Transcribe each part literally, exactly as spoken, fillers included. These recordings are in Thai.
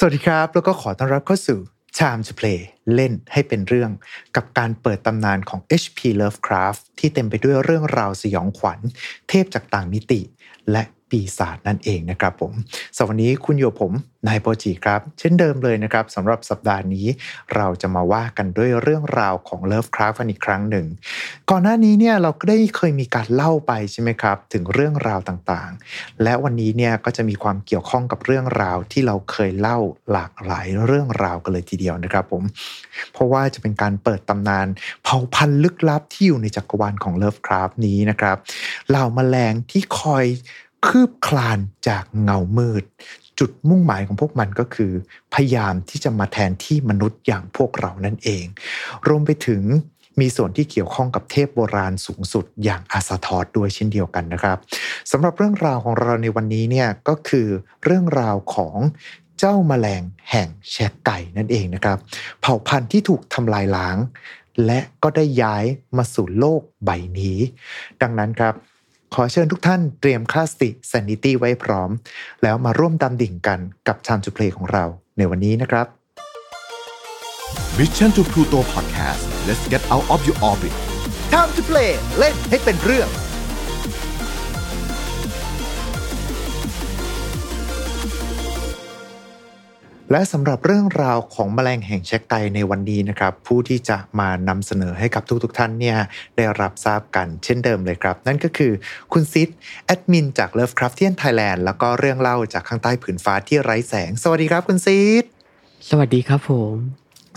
สวัสดีครับแล้วก็ขอต้อนรับเข้าสู่ Time to Play เล่นให้เป็นเรื่องกับการเปิดตำนานของ เอช พี Lovecraft ที่เต็มไปด้วยเรื่องราวสยองขวัญเทพจากต่างมิติและปีศาจนั่นเองนะครับผมสวันนี้คุณโยผมนายโปจิครับเช่นเดิมเลยนะครับสำหรับสัปดาห์นี้เราจะมาว่ากันด้วยเรื่องราวของ Lovecraft อีกครั้งหนึ่งก่อนหน้านี้เนี่ยเราก็ได้เคยมีการเล่าไปใช่ไหมครับถึงเรื่องราวต่างๆและวันนี้เนี่ยก็จะมีความเกี่ยวข้องกับเรื่องราวที่เราเคยเล่าหลากหลายเรื่องราวกันเลยทีเดียวนะครับผมเพราะว่าจะเป็นการเปิดตำนานเผ่าพันธุ์ลึกลับที่อยู่ในจักรวาลของ Lovecraft นี้นะครับเหล่าแมลงที่คอยคืบคลานจากเงามืดจุดมุ่งหมายของพวกมันก็คือพยายามที่จะมาแทนที่มนุษย์อย่างพวกเรานั่นเองรวมไปถึงมีส่วนที่เกี่ยวข้องกับเทพโบราณสูงสุดอย่างอาซาทอธด้วยเช่นเดียวกันนะครับสำหรับเรื่องราวของเราในวันนี้เนี่ยก็คือเรื่องราวของเจ้าแมลงแห่งแชกไก่นั่นเองนะครับเผ่าพันธุ์ที่ถูกทำลายล้างและก็ได้ย้ายมาสู่โลกใบนี้ดังนั้นครับขอเชิญทุกท่านเตรียมคลาสสิก Sanity ไว้พร้อมแล้วมาร่วมดำดิ่งกันกับ Time to Play ของเราในวันนี้นะครับ Mission to Pluto Podcast Let's get out of your orbit Time to Play เล่นให้เป็นเรื่องและสำหรับเรื่องราวของแมลงแห่งแชกไก่ในวันนี้นะครับผู้ที่จะมานำเสนอให้กับทุกๆท่านเนี่ยได้รับทราบกันเช่นเดิมเลยครับนั่นก็คือคุณซิดแอดมินจาก Lovecraftian Thailand แล้วก็เรื่องเล่าจากข้างใต้ผืนฟ้าที่ไร้แสงสวัสดีครับคุณซิดสวัสดีครับผม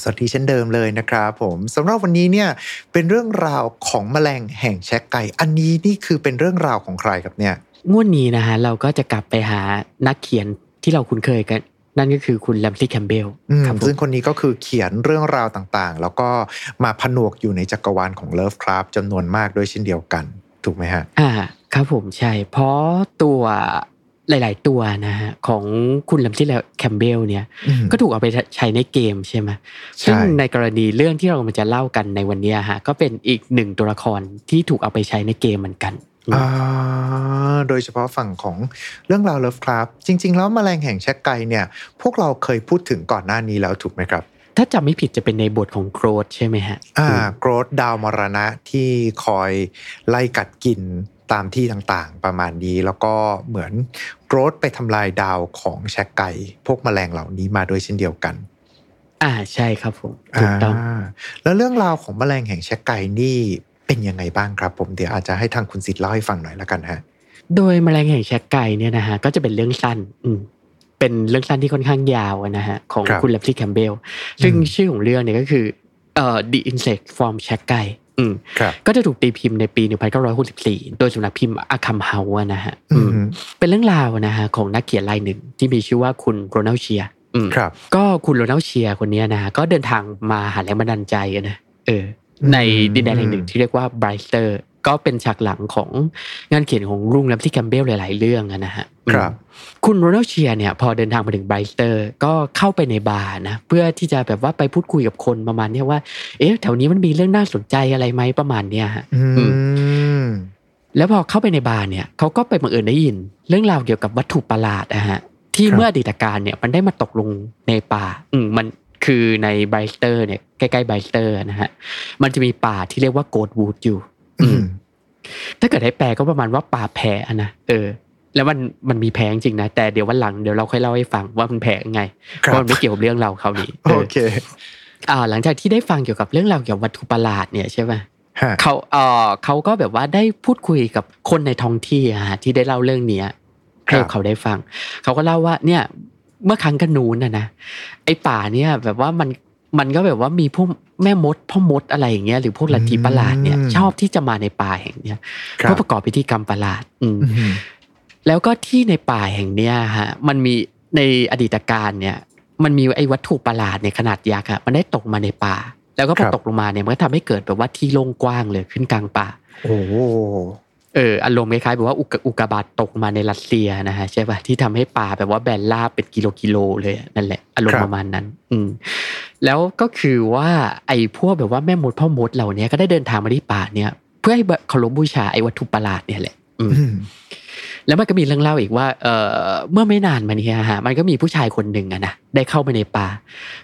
สวัสดีเช่นเดิมเลยนะครับผมสำหรับวันนี้เนี่ยเป็นเรื่องราวของแมลงแห่งแชกไก่อันนี้นี่คือเป็นเรื่องราวของใครครับเนี่ยงวดนี้นะฮะเราก็จะกลับไปหานักเขียนที่เราคุ้นเคยกันนั่นก็คือคุณแลมซี่แคมเบลครับซึ่งคนนี้ก็คือเขียนเรื่องราวต่างๆแล้วก็มาผนวกอยู่ในจักรวาลของ Lovecraft จำนวนมากด้วยเช่นเดียวกันถูกไหมฮะอ่าครับผมใช่เพราะตัวหลายๆตัวนะฮะของคุณแลมซี่แคมเบลเนี่ยก็ถูกเอาไปใช้ในเกมใช่ไหมซึ่งในกรณีเรื่องที่เราจะเล่ากันในวันนี้ฮะก็เป็นอีกหนึ่งตัวละครที่ถูกเอาไปใช้ในเกมเหมือนกันอ่าโดยเฉพาะฝั่งของเรื่องราว Lovecraft จริงๆแล้วแมลงแห่งแชกไก่เนี่ยพวกเราเคยพูดถึงก่อนหน้านี้แล้วถูกไหมครับถ้าจำไม่ผิดจะเป็นในบทของโกรธใช่ไหมฮะอ่าโกรธดาวมรณะที่คอยไล่กัดกินตามที่ต่างๆประมาณนี้แล้วก็เหมือนโกรธไปทำลายดาวของแชกไก่พวกแมลงเหล่านี้มาด้วยเช่นเดียวกันอ่าใช่ครับผมถูกต้องแล้วเรื่องราวของแมลงแห่งแชกไก่นี่เป็นยังไงบ้างครับผมเดี๋ยวอาจจะให้ทางคุณศิษย์เล่าให้ฟังหน่อยละกันฮะโดยแมลงแห่งแชกไก่เนี่ยนะฮะก็จะเป็นเรื่องสั้นเป็นเรื่องสั้นที่ค่อนข้างยาวนะฮะของคุณแลมซี่แคมเบลซึ่งชื่อของเรื่องเนี่ยก็คือเอ่อ The Insect from แชกไก่ก็จะถูกตีพิมพ์ในปีหนึ่งพันเก้าร้อยหกสิบสี่โดยสำนักพิมพ์อาคัมเฮาส์นะฮะเป็นเรื่องราวนะฮะของนักเขียนรายหนึ่งที่มีชื่อว่าคุณโรนัลด์เชียร์ก็คุณโรนัลด์เชียร์คนนี้นะฮะก็เดินทางมาหาแรงบันดาลใจนะเออในดินแดนแห่งหนึ่งที่เรียกว่าไบรสเตอร์ก็เป็นฉากหลังของงานเขียนของรุ่งแลมซี่แคมเบลหลายๆเรื่องนะฮะครับคุณโรนัลด์เชียร์เนี่ยพอเดินทางมาถึงไบรสเตอร์ก็เข้าไปในบาร์นะเพื่อที่จะแบบว่าไปพูดคุยกับคนประมาณนี้ว่าเอ๊ะแถวนี้มันมีเรื่องน่าสนใจอะไรไหมประมาณเนี้ยฮะแล้วพอเข้าไปในบาร์เนี่ยเขาก็ไปบังเอิญได้ยินเรื่องราวเกี่ยวกับวัตถุประหลาดนะฮะที่เมื่ออดีตการเนี่ยมันได้มาตกลงในป่าอืมมันคือในไบรสเตอร์เนี่ยใกล้ๆไบรสเตอร์นะฮะมันจะมีป่าที่เรียกว่าโกดวูดอยู่ถ้าเกิดให้แปลก็ประมาณว่าป่าแผ่นะเออแล้วมันมันมีแผงจริงนะแต่เดี๋ยววันหลังเดี๋ยวเราค่อยเล่าให้ฟังว่ามันแผงไงเพราะมันไม่เกี่ยวกับเรื่องเราคราวนี้โอเคอ่าหลังจากที่ได้ฟังเกี่ยวกับเรื่องราวเกี่ยวกับวัตถุประหลาดเนี่ยใช่ป่ะเขาเออเขาก็แบบว่าได้พูดคุยกับคนในท้องที่ฮะที่ได้เล่าเรื่องนี้ให้เขาได้ฟังเขาก็เล่าว่าเนี่ยเมื่อครั้งกันนูนนะนะไอ้ป่าเนี่ยแบบว่ามันมันก็แบบว่ามีพวกแม่มดพ่อมดอะไรอย่างเงี้ยหรือพวกลัทธิประหลาดเนี่ยชอบที่จะมาในป่าแห่งเนี้ยเพื่อประกอบพิธีกรรมประหลาดแล้วก็ที่ในป่าแห่งเนี้ยฮะมันมีในอดีตการเนี่ยมันมีไอ้วัตถุประหลาดในขนาดยักษ์มันได้ตกมาในป่าแล้วก็พอตกลงมาเนี่ยมันก็ทำให้เกิดแบบว่าที่โล่งกว้างเลยขึ้นกลางป่าโอ้เอออารมณ์คล้ายๆแบบว่าอุกกาบาตตกมาในรัสเซียนะฮะใช่ป่ะที่ทำให้ป่าแบบว่าแบนราบเป็นกิโลกิโลเลยนั่นแหละอารมณ์ประมาณนั้นอืมแล้วก็คือว่าไอ้พวกแบบว่าแม่มดพ่อมดเหล่านี้ก็ได้เดินทางมาที่ป่าเนี่ยเพื่อให้เคารพบูชาไอ้วัตถุประหลาดเนี่ยแหละอืม แล้วมันก็มีเรื่องเล่าอีกว่าเอ่อเมื่อไม่นานมานี้ฮะมันก็มีผู้ชายคนนึงอ่ะนะได้เข้าไปในป่า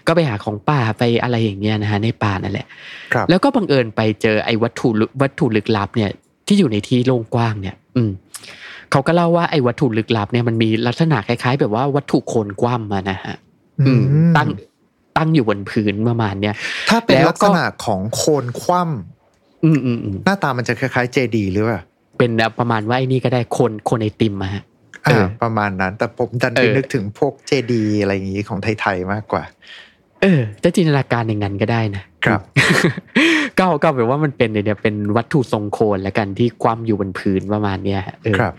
ก็ไปหาของป่าไปอะไรอย่างเงี้ยนะฮะในป่านั่นแหละแล้วก็บังเอิญไปเจอไอ้วัตถุวัตถุลึกลับเนี่ยที่อยู่ในที่โล่งกว้างเนี่ยอืมเขาก็เล่าว่าไอ้วัตถุลึกลับเนี่ยมันมีลักษณะคล้ายๆแบบว่าวัตถุโคลนคว่ำมานะฮะอืมตั้งตั้งอยู่บนพื้นประมาณเนี้ยถ้าเป็นลักษณะของโคลนคว่ำอืมๆหน้าตามันจะคล้ายๆเจดีย์หรือเปล่าเป็นประมาณว่าไอ้นี่ก็ได้คนคนไอติมมาฮะอ่าประมาณนั้นแต่ผมดันไปนึกถึงพวกเจดีย์อะไรอย่างงี้ของไทยๆมากกว่าเออจะจินตนาการอย่างนั้นก็ได้นะครับก็ก็แบบว่ามันเป็นเนี่ยเป็นวัตถุทรงโคลนแล้วกันที่คว่ำอยู่บนพื้นประมาณเนี้ยเออครับ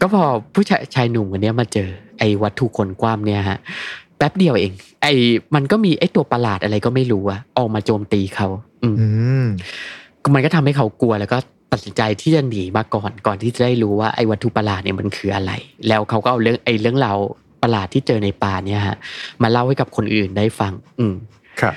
ก็พอผู้ชายชายหนุ่มคนเนี้ยมาเจอไอ้วัตถุโคลนคว่ำเนี่ยฮะแป๊บเดียวเองไอ้มันก็มีไอ้ตัวประหลาดอะไรก็ไม่รู้อะออกมาโจมตีเขาอืมมันก็ทำให้เขากลัวแล้วก็ตัดสินใจที่จะหนีมาก่อนก่อนที่จะได้รู้ว่าไอ้วัตถุประหลาดเนี่ยมันคืออะไรแล้วเขาก็เอาเรื่องไอ้เรื่องราวประหลาดที่เจอในป่าเนี่ยฮะมาเล่าให้กับคนอื่นได้ฟังอืมครับ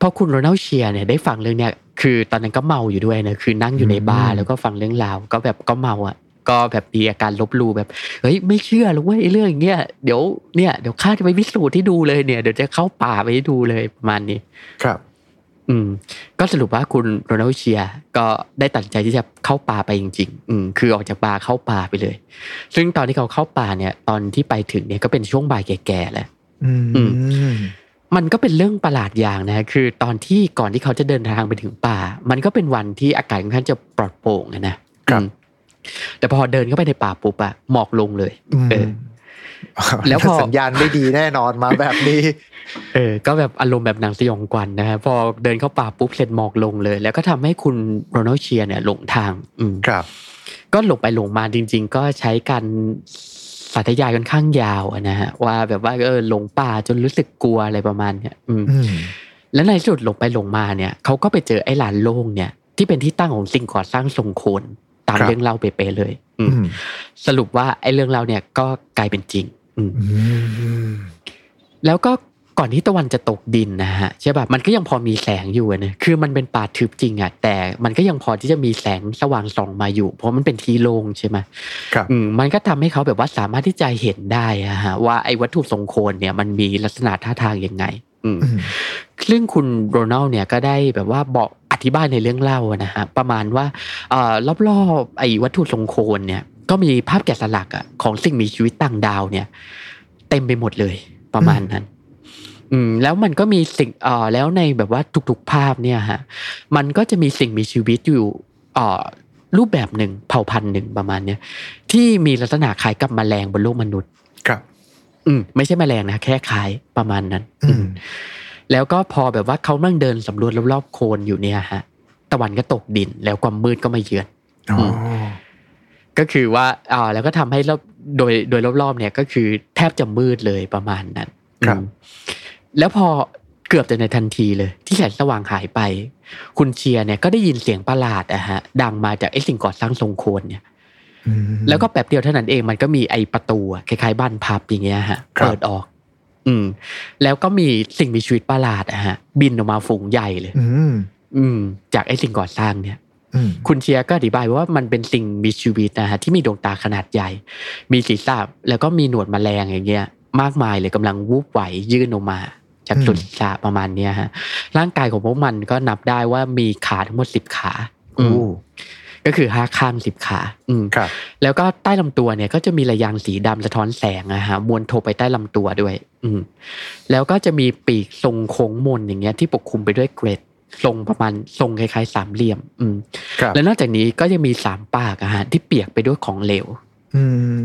พอคุณโรนัลด์เชียร์เนี่ยได้ฟังเรื่องเนี้ยคือตอนนั้นก็เมาอยู่ด้วยนะคือนั่งอยู่ในบาร์แล้วก็ฟังเรื่องราวก็แบบก็เมาอ่ะก็แบบมีอาการลบลู่แบบเฮ้ยไม่เชื่อหรอกเว้ยไอ้เรื่องอย่างเงี้ยเดี๋ยวเนี่ยเดี๋ยวข้าจะไปพิสูจน์ให้ดูเลยเนี่ยเดี๋ยวจะเข้าป่าไปให้ดูเลยประมาณนี้ครับอืมก็สรุปว่าคุณโรนัลด์เชียร์ก็ได้ตัดใจที่จะเข้าป่าไปจริงๆอืมคือออกจากบาร์เข้าป่าไปเลยซึ่งตอนที่เขาเข้าป่าเนี่ยตอนที่ไปถึงเนี่ยก็เป็นช่วงบ่ายแก่ๆแล้วอืมมันก็เป็นเรื่องประหลาดอย่างนะคือตอนที่ก่อนที่เขาจะเดินทางไปถึงป่ามันก็เป็นวันที่อากาศค่อนข้างจะปลอดโปร่งอ่ะนะครับแต่พอเดินเข้าไปในป่าปุ๊บอะหมอกลงเลยเออแล้วพอสัญญาณไม่ดีแน่นอนมาแบบนี้เออก็แบบอารมณ์แบบหนังสยองขวัญนะฮะพอเดินเข้าป่าปุ๊บเสร็จหมอกลงเลยแล้วก็ทำให้คุณโรนัลด์เชียร์เนี่ยหลงทางอืมครับก็หลงไปหลงมาจริงๆก็ใช้การสาธยายค่อนข้างยาวนะฮะว่าแบบว่าเออหลงป่าจนรู้สึกกลัวอะไรประมาณเนี้ยอืมแล้วในสุดหลงไปหลงมาเนี่ยเขาก็ไปเจอไอ้ลานโล่งเนี่ยที่เป็นที่ตั้งของสิ่งก่อสร้างทรงโคลนตามเรื่องเล่าเป๊ะๆเลยสรุปว่าไอ้เรื่องเล่าเนี่ยก็กลายเป็นจริงแล้วก็ก่อนที่ตะวันจะตกดินนะฮะใช่ป่ะมันก็ยังพอมีแสงอยู่นะคือมันเป็นป่าทึบจริงอ่ะแต่มันก็ยังพอที่จะมีแสงสว่างส่องมาอยู่เพราะมันเป็นที่โล่งใช่ไหมครับมันก็ทำให้เขาแบบว่าสามารถที่จะเห็นได้นะฮะว่าไอ้วัตถุทรงโคลนเนี่ยมันมีลักษณะท่าทางยังไงซึ่งคุณโรนัลด์เนี่ยก็ได้แบบว่าบอกอธิบายในเรื่องเล่านะฮะประมาณว่าเอ่อรอบๆไอ้วัตถุทรงโคลนเนี่ยก็มีภาพแกะสลักอ่ะของสิ่งมีชีวิตต่างดาวเนี่ยเต็มไปหมดเลยประมาณนั้นอืมแล้วมันก็มีสิ่งเอ่อแล้วในแบบว่าทุกๆภาพเนี่ยฮะมันก็จะมีสิ่งมีชีวิตอยู่เอ่อรูปแบบหนึ่งเผ่าพันธุ์หนึ่งประมาณเนี้ยที่มีลักษณะคล้ายกับแมลงบนโลกมนุษย์ครับอืมไม่ใช่แมลงนะแค่คล้ายประมาณนั้นอืมแล้วก็พอแบบว่าเขานั่งเดินสำรวจรอบๆโคลนอยู่เนี่ยฮะตะวันก็ตกดินแล้วความมืดก็มาเยือนอ๋อก็คือว่าอ่าแล้วก็ทำให้รอบโดยโดยรอบๆเนี่ยก็คือแทบจะมืดเลยประมาณนั้นครับแล้วพอเกือบจะในทันทีเลยที่แสงสว่างหายไปคุณเชียร์เนี่ยก็ได้ยินเสียงประหลาดอะฮะดังมาจากไอ้สิ่งก่อสร้างทรงโคลนเนี่ยแล้วก็แป๊บเดียวเท่านั้นเองมันก็มีไอ้ประตูคล้ายๆบ้านพับอย่างเงี้ยฮะเปิดออกอืมแล้วก็มีสิ่งมีชีวิตประหลาดอะฮะบินออกมาฝูงใหญ่เลยอืมอืมจากไอ้สิ่งก่อสร้างเนี่ยคุณเชียร์ก็อธิบายว่ามันเป็นสิ่งมีชีวิตนะฮะที่มีดวงตาขนาดใหญ่มีศีรษะแล้วก็มีหนวดแมลงอย่างเงี้ยมากมายเลยกำลังวูบไหวยื่นออกมาจากส่วนศีรษะประมาณเนี้ยฮะร่างกายของพวกมันก็นับได้ว่ามีขาทั้งหมดสิบขาอือก็คือห้าข้างสิบขาอืมครับแล้วก็ใต้ลำตัวเนี่ยก็จะมีระยางสีดำสะท้อนแสงนะฮะมวนโทไปใต้ลำตัวด้วยอืมแล้วก็จะมีปีกทรงโค้งมนอย่างเงี้ยที่ปกคลุมไปด้วยเกล็ดทรงประมาณทรงคล้ายๆสามเหลี่ยมอืมครับแล้วนอกจากนี้ก็ยังมีสามปากนะฮะที่เปียกไปด้วยของเหลวอืม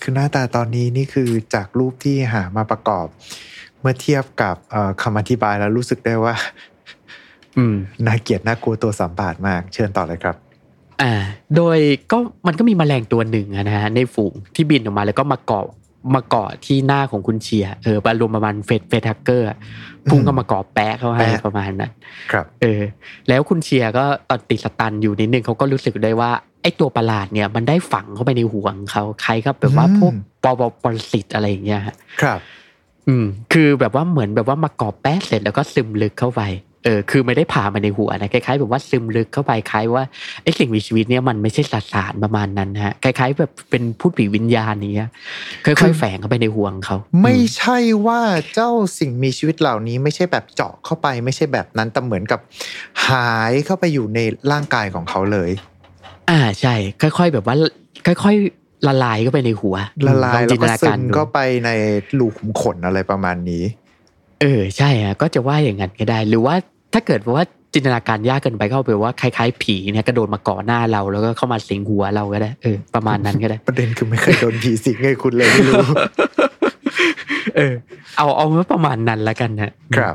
คือหน้าตาตอนนี้นี่คือจากรูปที่หามาประกอบเมื่อเทียบกับคำอธิบายแล้วรู้สึกได้ว่าน่าเกลียดน่ากลัวตัวสามบาทมากเชิญต่อเลยครับอ่าโดยก็มันก็มีแมลงตัวหนึ่งนะฮะในฝูงที่บินออกมาแล้วก็มาเกาะมาเกาะที่หน้าของคุณเชียร์เออรวมประมาณเฟดเฟดทักเกอร์พุ่งก็มาเกาะแปะเข้าให้ประมาณนั้นครับเออแล้วคุณเชียร์ก็ตอนติดสตันอยู่นิดนึงเขาก็รู้สึกได้ว่าไอ้ตัวประหลาดเนี่ยมันได้ฝังเข้าไปในหัวของเขาคล้ายกับแบบว่าพวกปอบปรสิตอะไรอย่างเงี้ยครับอืมคือแบบว่าเหมือนแบบว่ามาเกาะแปะเสร็จแล้วก็ซึมลึกเข้าไป เออคือไม่ได้ผ่ามาในหัวนะคล้ายๆแบบว่าซึมลึกเข้าไปคล้ายว่าไอ้สิ่งมีชีวิตเนี่ยมันไม่ใช่สสารประมาณนั้นฮะคล้ายๆแบบเป็นพูดผีวิญญาณอย่างเงี้ยค่อยๆแฝงเข้าไปในห่วงเขาไม่ใช่ว่าเจ้าสิ่งมีชีวิตเหล่านี้ไม่ใช่แบบเจาะเข้าไปไม่ใช่แบบนั้นแต่เหมือนกับหายเข้าไปอยู่ในร่างกายของเขาเลยอ่าใช่ค่อยๆแบบว่าค่อยๆละลายเข้าไปในหัวละลายแล้วก็ซึมเข้าไปในรูขุมขนอะไรประมาณนี้เออใช่ฮะก็จะว่าอย่างนั้นก็ได้หรือว่าถ้าเกิดว่าจินตนาการยากเกินไปเข้าไปว่าคล้ายๆผีเนี่ยกระโดดมาเกาะหน้าเราแล้วก็เข้ามาสิงหัวเราก็ได้เออประมาณนั้นก็ได้ประเด็นคือไม่เคยโดนผีสิงไงคุณเลยไม่รู้เออเอาเอาประมาณนั้นละกันนะครับ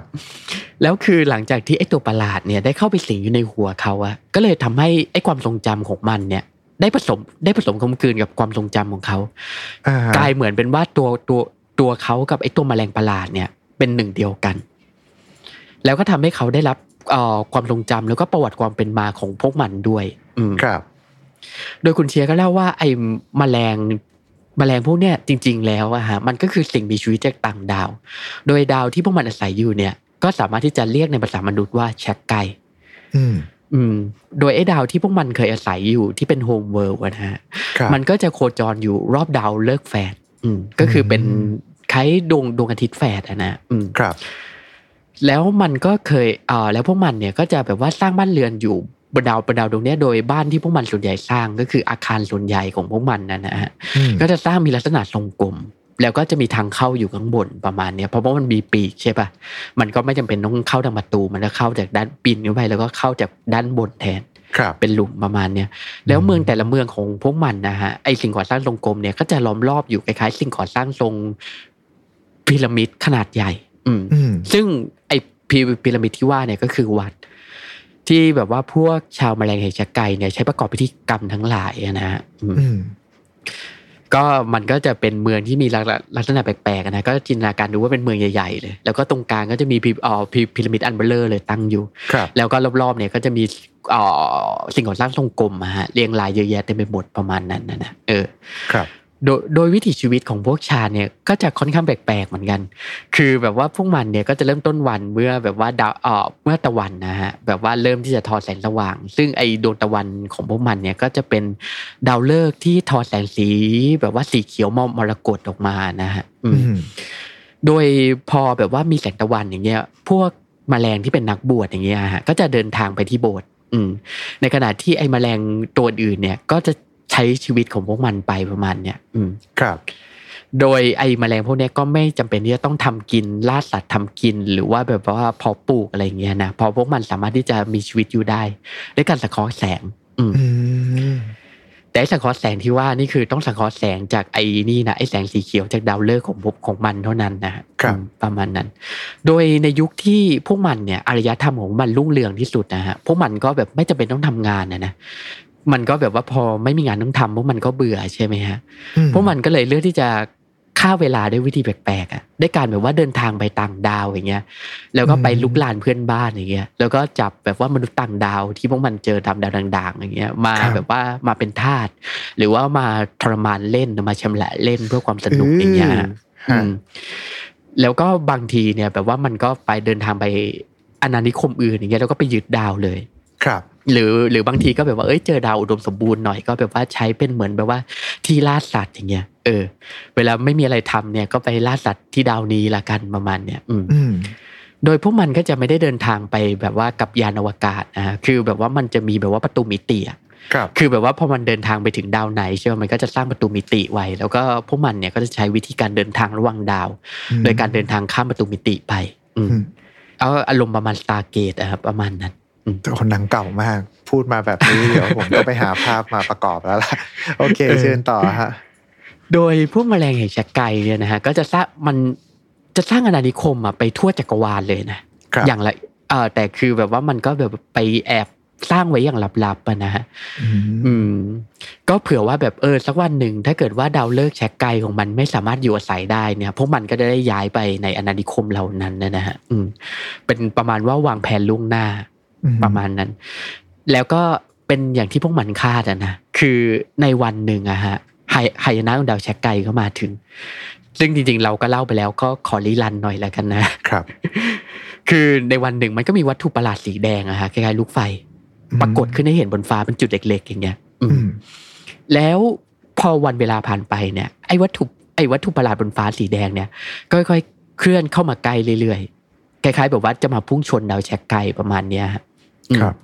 แล้วคือหลังจากที่ไอ้ตัวประหลาดเนี่ยได้เข้าไปสิงอยู่ในหัวเขาอะก็เลยทำให้ไอ้ความทรงจำของมันเนี่ยได้ผสมได้ผสมคลุมกลืนกับความทรงจำของเขากลายเหมือนเป็นว่าตัวตัวตัวเขากับไอ้ตัวแมลงประหลาดเนี่ยเป็นหนึ่งเดียวกันแล้วก็ทำให้เขาได้รับความทรงจำแล้วก็ประวัติความเป็นมาของพวกมันด้วยครับโดยคุณเชียร์ก็เล่าว่าไอ้แมลงแมลงพวกเนี้ยจริงๆแล้วอะฮะมันก็คือสิ่งมีชีวิตจากต่างดาวโดยดาวที่พวกมันอาศัยอยู่เนี่ยก็สามารถที่จะเรียกในภาษามนุษย์ว่าแชกไก่โดยไอ้ดาวที่พวกมันเคยอาศัยอยู่ที่เป็นโฮมเวิลด์นะฮะมันก็จะโคจรอยู่รอบดาวฤกษ์แฝดก็คือเป็นคล้ายดวงดวงอาทิตย์แฝดนะครับแล้วมันก็เคยเอ่อแล้วพวกมันเนี่ยก็จะแบบว่าสร้างบ้านเรือนอยู่บนดาวบนดาวดวงนี้โดยบ้านที่พวกมันส่วนใหญ่สร้างก็คืออาคารส่วนใหญ่ของพวกมันนั่นนะฮะก็จะสร้างมีลักษณะทรงกลมแล้วก็จะมีทางเข้าอยู่ข้างบนประมาณเนี้ยเพราะว่ามันมีปีกใช่ป่ะมันก็ไม่จำเป็นต้องเข้าทางประตูมันก็เข้าจากด้านปีนขึ้นไปแล้วก็เข้าจากด้านบนแทนเป็นหลุมประมาณเนี้ยแล้วเมืองแต่ละเมืองของพวกมันนะฮะไอสิ่งก่อสร้างทรงกลมเนี่ยก็จะล้อมรอบอยู่คล้ายๆสิ่งก่อสร้างทรงพีระมิดขนาดใหญ่อืมซึ่งไอ้พีระมิดที่ว่าเนี่ยก็คือวัดที่แบบว่าพวกชาวแมลงแห่งชะไก่เนี่ยใช้ประกอบพิธีกรรมทั้งหลายนะฮะก็มันก็จะเป็นเมืองที่มีลักษณะแปลกๆนะก็จินตนาการดูว่าเป็นเมืองใหญ่ๆเลยแล้วก็ตรงกลางก็จะมีพีระมิดอันเบลเลอร์เลยตั้งอยู่แล้วก็รอบๆเนี่ยก็จะมีสิ่งก่อสร้างทรงกลมฮะเรียงรายเยอะแยะเต็มไปหมดประมาณนั้นนะเออครับโดยโดยวิถีชีวิตของพวกชาเนี่ยก็จะค่อนข้างแปลกๆเหมือนกันคือแบบว่าพวกมันเนี่ยก็จะเริ่มต้นวันเมื่อแบบว่าดาวเอ่อเมื่อตะวันนะฮะแบบว่าเริ่มที่จะทอแสงสว่างซึ่งไอ้ดวงตะวันของพวกมันเนี่ยก็จะเป็นดาวฤกษ์ที่ทอแสงสีแบบว่าสีเขียวมรกตออกมานะฮะอืมโดยพอแบบว่ามีแสงตะวันอย่างเงี้ยพวกแมลงที่เป็นนักบวชอย่างเงี้ยฮะก็จะเดินทางไปที่โบสถ์อืมในขณะที่ไอ้แมลงตัวอื่นเนี่ยก็จะใช้ชีวิตของพวกมันไปประมาณเนี้ยอืมครับโดยไอ้แมลงพวกนี้ก็ไม่จำเป็นที่จะต้องทำกินล่าสัตว์ทำกินหรือว่าแบบว่าพอปลูกอะไรอย่างเงี้ยนะพอพวกมันสามารถที่จะมีชีวิตอยู่ได้ด้วยการสังเคราะห์แสงอืมแต่สังเคราะห์แสงที่ว่านี่คือต้องสังเคราะห์แสงจากไอ้นี่นะไอ้แสงสีเขียวจากดาวฤกษ์ของพวกของมันเท่านั้นนะครับประมาณนั้นโดยในยุคที่พวกมันเนี่ยอารยธรรมของมันรุ่งเรืองที่สุดนะฮะพวกมันก็แบบไม่จำเป็นต้องทำงานนะนะมันก็แบบว่าพอไม่มีงานต้องทำพวกมันก็เบื่อใช่ไหมฮะพวกมันก็เลยเลือกที่จะฆ่าเวลาด้วยวิธีแปลกๆอ่ะด้วยการแบบว่าเดินทางไปต่างดาวอย่างเงี้ยแล้วก็ไปลุกลานเพื่อนบ้านอย่างเงี้ยแล้วก็จับแบบว่ามนุษย์ต่างดาวที่พวกมันเจอตามดาวต่างๆอย่างเงี้ยมาแบบว่ามาเป็นทาสหรือว่ามาทรมานเล่นมาชำระเล่นเพื่อความสนุกอย่างเงี้ยแล้วก็บางทีเนี่ยแบบว่ามันก็ไปเดินทางไปอาณานิคมอื่นอย่างเงี้ยแล้วก็ไปยึดดาวเลยครับหรือหรือบางทีก็แบบว่าเอ้ยเจอดาวอุดมสมบูรณ์หน่อยก็แบบว่าใช้เป็นเหมือนแบบว่าที่ล่าสัตว์อย่างเงี้ยเออเวลาไม่มีอะไรทำเนี่ยก็ไปล่าสัตว์ที่ดาวนี้ละกันประมาณเนี้ยอืมโดยพวกมันก็จะไม่ได้เดินทางไปแบบว่ากับยานอวกาศนะคือแบบว่ามันจะมีแบบว่าประตูมิติอ่ะครับคือแบบว่าพอมันเดินทางไปถึงดาวไหนใช่ไหมมันก็จะสร้างประตูมิติไว้แล้วก็พวกมันเนี่ยก็จะใช้วิธีการเดินทางระหว่างดาวโดยการเดินทางข้ามประตูมิติไปอืมเอาอารมณ์ประมาณสตาร์เกตนะครับประมาณนั้นตัวคนหนังเก่ามากพูดมาแบบนี้เดี๋ยวผมก็ไปหาภาพมาประกอบแล้วล่ะโอเคเชิญต่อฮะโดยพวกแมลงแห่งชะไก่เนี่ยนะฮะก็จะสร้างมันจะสร้างอาณานิคมไปทั่วจักรวาลเลยนะอย่างละเออแต่คือแบบว่ามันก็แบบไปแอบสร้างไว้อย่างลับๆอ่ะนะฮะอืมก็เผื่อว่าแบบเออสักวันหนึ่งถ้าเกิดว่าดาวฤกษ์แชกไก่ของมันไม่สามารถอยู่อาศัยได้เนี่ยพวกมันก็จะได้ย้ายไปในอาณานิคมเหล่านั้นนะฮะอืมเป็นประมาณว่าวางแผนล่วงหน้าประมาณนั้นแล้วก็เป็นอย่างที่พวกมันคาดอ่ะนะคือในวันหนึ่งอะฮะหายนะของดาวแชกไก่ก็มาถึงซึ่งจริงๆเราก็เล่าไปแล้วก็ขอรีรันหน่อยแล้วกันนะครับ คือในวันหนึ่งมันก็มีวัตถุประหลาดสีแดงอะฮะคล้ายๆลูกไฟปรากฏขึ้นให้เห็นบนฟ้าเป็นจุดเล็กๆอย่างเงี้ยแล้วพอวันเวลาผ่านไปเนี่ยไอ้วัตถุไอ้วัตถุประหลาดบนฟ้าสีแดงเนี่ยค่อยๆเคลื่อนเข้ามาใกล้เรื่อยๆคล้ายๆแบบว่าจะมาพุ่งชนดาวแชกไก่ประมาณเนี้ยครับ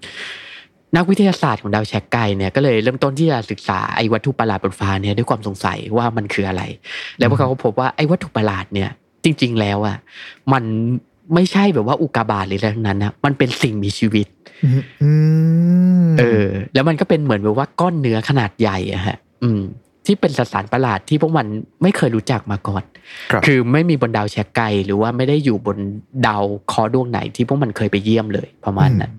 นักวิทยาศาสตร์ของดาวแชกไก่เนี่ยก็เลยเริ่มต้นที่จะศึกษาไอ้วัตถุประหลาดบนฟ้าเนี่ยด้วยความสงสัยว่ามันคืออะไรแล้วพวกเขาก็พบว่าไอ้วัตถุประหลาดเนี่ยจริงๆแล้วอ่ะมันไม่ใช่แบบว่าอุกกาบาตหรืออะไรทั้งนั้นนะมันเป็นสิ่งมีชีวิตเออแล้วมันก็เป็นเหมือนแบบว่าก้อนเนื้อขนาดใหญ่อะฮะอืมที่เป็นสสารประหลาดที่พวกมันไม่เคยรู้จักมาก่อน ค, คือไม่มีบนดาวแชกไก่หรือว่าไม่ได้อยู่บนดาวเคราะห์ดวงไหนที่พวกมันเคยไปเยี่ยมเลยประมาณนั้น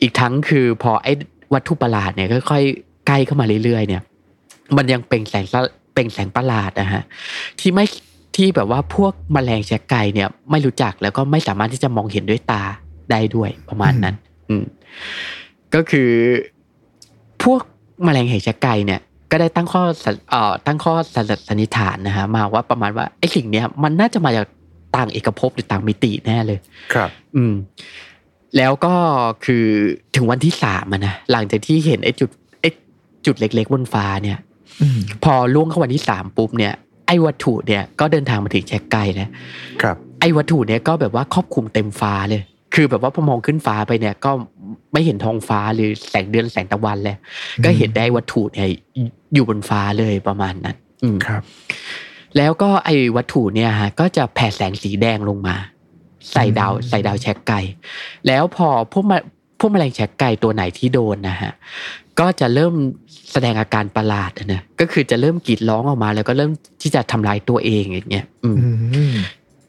อีกทั้งคือพอไอ้วัตถุประหลาดเนี่ยค่อยๆใกล้เข้ามาเรื่อยๆเนี่ยมันยังเปล่งแสงเปล่งแสงประหลาดนะฮะที่ไม่ที่แบบว่าพวกแมลงแชกไก่เนี่ยไม่รู้จักแล้วก็ไม่สามารถที่จะมองเห็นด้วยตาได้ด้วยประมาณนั้นอืมก็คือพวกแมลงแชกไก่เนี่ยก็ได้ตั้งข้อเอ่อตั้งข้อสันนิษฐานนะฮะมาว่าประมาณว่าไอ้สิ่งเนี้ยมันน่าจะมาจากต่างเอกภพหรือต่างมิติแน่เลยครับอืมแล้วก็คือถึงวันที่สามอ่ะนะหลังจากที่เห็นไอ้จุดไอ้จุดเล็กๆบนฟ้าเนี่ยอืมพอล่วงเข้าวันที่สามปุ๊บเนี่ยไอ้วัตถุเนี่ยก็เดินทางมาถึงแชกไก่แล้วครับไอ้วัตถุเนี่ยก็แบบว่าครอบคลุมเต็มฟ้าเลยคือแบบว่าพอมองขึ้นฟ้าไปเนี่ยก็ไม่เห็นท้องฟ้าหรือแสงเดือนแสงตะวันแล้วก็เห็นได้วัตถุเนี่ยอยู่บนฟ้าเลยประมาณนั้นครับแล้วก็ไอ้วัตถุเนี่ยฮะก็จะแผ่แสงสีแดงลงมาใส่ดาวใส่ดาวแชกไก่แล้วพอพวกพวกแมลงแชกไก่ตัวไหนที่โดนนะฮะก็จะเริ่มแสดงอาการประหลาดนะก็คือจะเริ่มกรีดร้องออกมาแล้วก็เริ่มที่จะทำลายตัวเองอย่างเงี้ย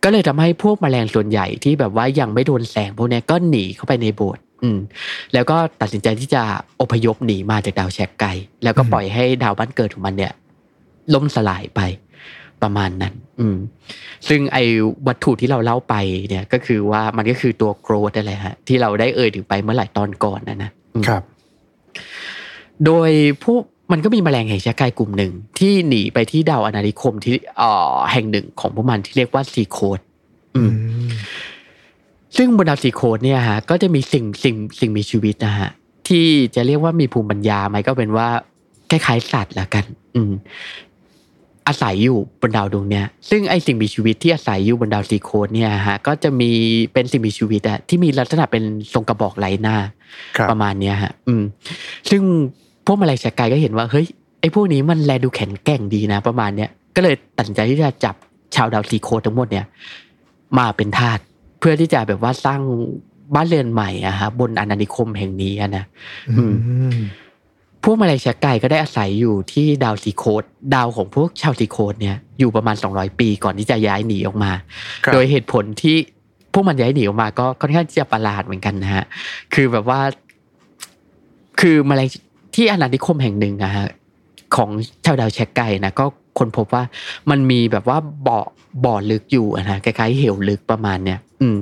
ก็เลยทำให้พวกแมลงส่วนใหญ่ที่แบบว่ายังไม่โดนแสงพวกนี้ก็หนีเข้าไปในโบสถ์แล้วก็ตัดสินใจที่จะอพยพหนีมาจากดาวแชกไก่แล้วก็ปล่อยให้ดาวบ้านเกิดของมันเนี่ยล่มสลายไปประมาณนั้นซึ่งไอ้วัตถุที่เราเล่าไปเนี่ยก็คือว่ามันก็คือตัวโกรธอะไรฮะที่เราได้เอ่ยถึงไปเมื่อหลายตอนก่อนนะนะครับโดยพวกมันก็มีแมลงแห่งแชกไก่กลุ่มหนึ่งที่หนีไปที่ดาวอนาริคมที่อ่อแห่งหนึ่งของพวกมันที่เรียกว่าซีโคดซึ่งบนดาวซีโคดเนี่ยฮะก็จะมีสิ่งสิ่งสิ่งมีชีวิตนะฮะที่จะเรียกว่ามีภูมิปัญญาไหมก็เป็นว่าคล้ายๆสัตว์ละกันอืมอาศัยอยู่บนดาวดวงเนี้ยซึ่งไอ้สิ่งมีชีวิตที่อาศัยอยู่บนดาวซีโคดเนี่ยฮะก็จะมีเป็นสิ่งมีชีวิตอะที่มีลักษณะเป็นทรงกระบอกไร้หน้าประมาณเนี้ยฮะอืมซึ่งพวกแมลงแชกไก่ก็เห็นว่าเฮ้ยไอ้พวกนี้มันแลดูแข็งแกร่งดีนะประมาณเนี้ยก็เลยตัดใจที่จะจับชาวดาวซีโคดทั้งหมดเนี่ยมาเป็นทาสเพื่อที่จะแบบว่าสร้างบ้านเรือนใหม่อะฮะบนอาณานิคมแห่งนี้อะนะอืมพวกแมลงแชกไก่ก็ได้อาศัยอยู่ที่ดาวซีโคดดาวของพวกชาวซีโคดเนี่ยอยู่ประมาณสองร้อยปีก่อนที่จะย้ายหนีออกมาโดยเหตุผลที่พวกมันย้ายหนีออกมาก็ค่อนข้างที่จะประหลาดเหมือนกันนะฮะคือแบบว่าคือแมลงที่อาณานิคมแห่งหนึ่งอะฮะของชาวดาวแชกไก่นะก็คนพบว่ามันมีแบบว่าบ่อบ่อลึกอยู่นะคล้ายๆเหวลึกประมาณเนี้ยอืม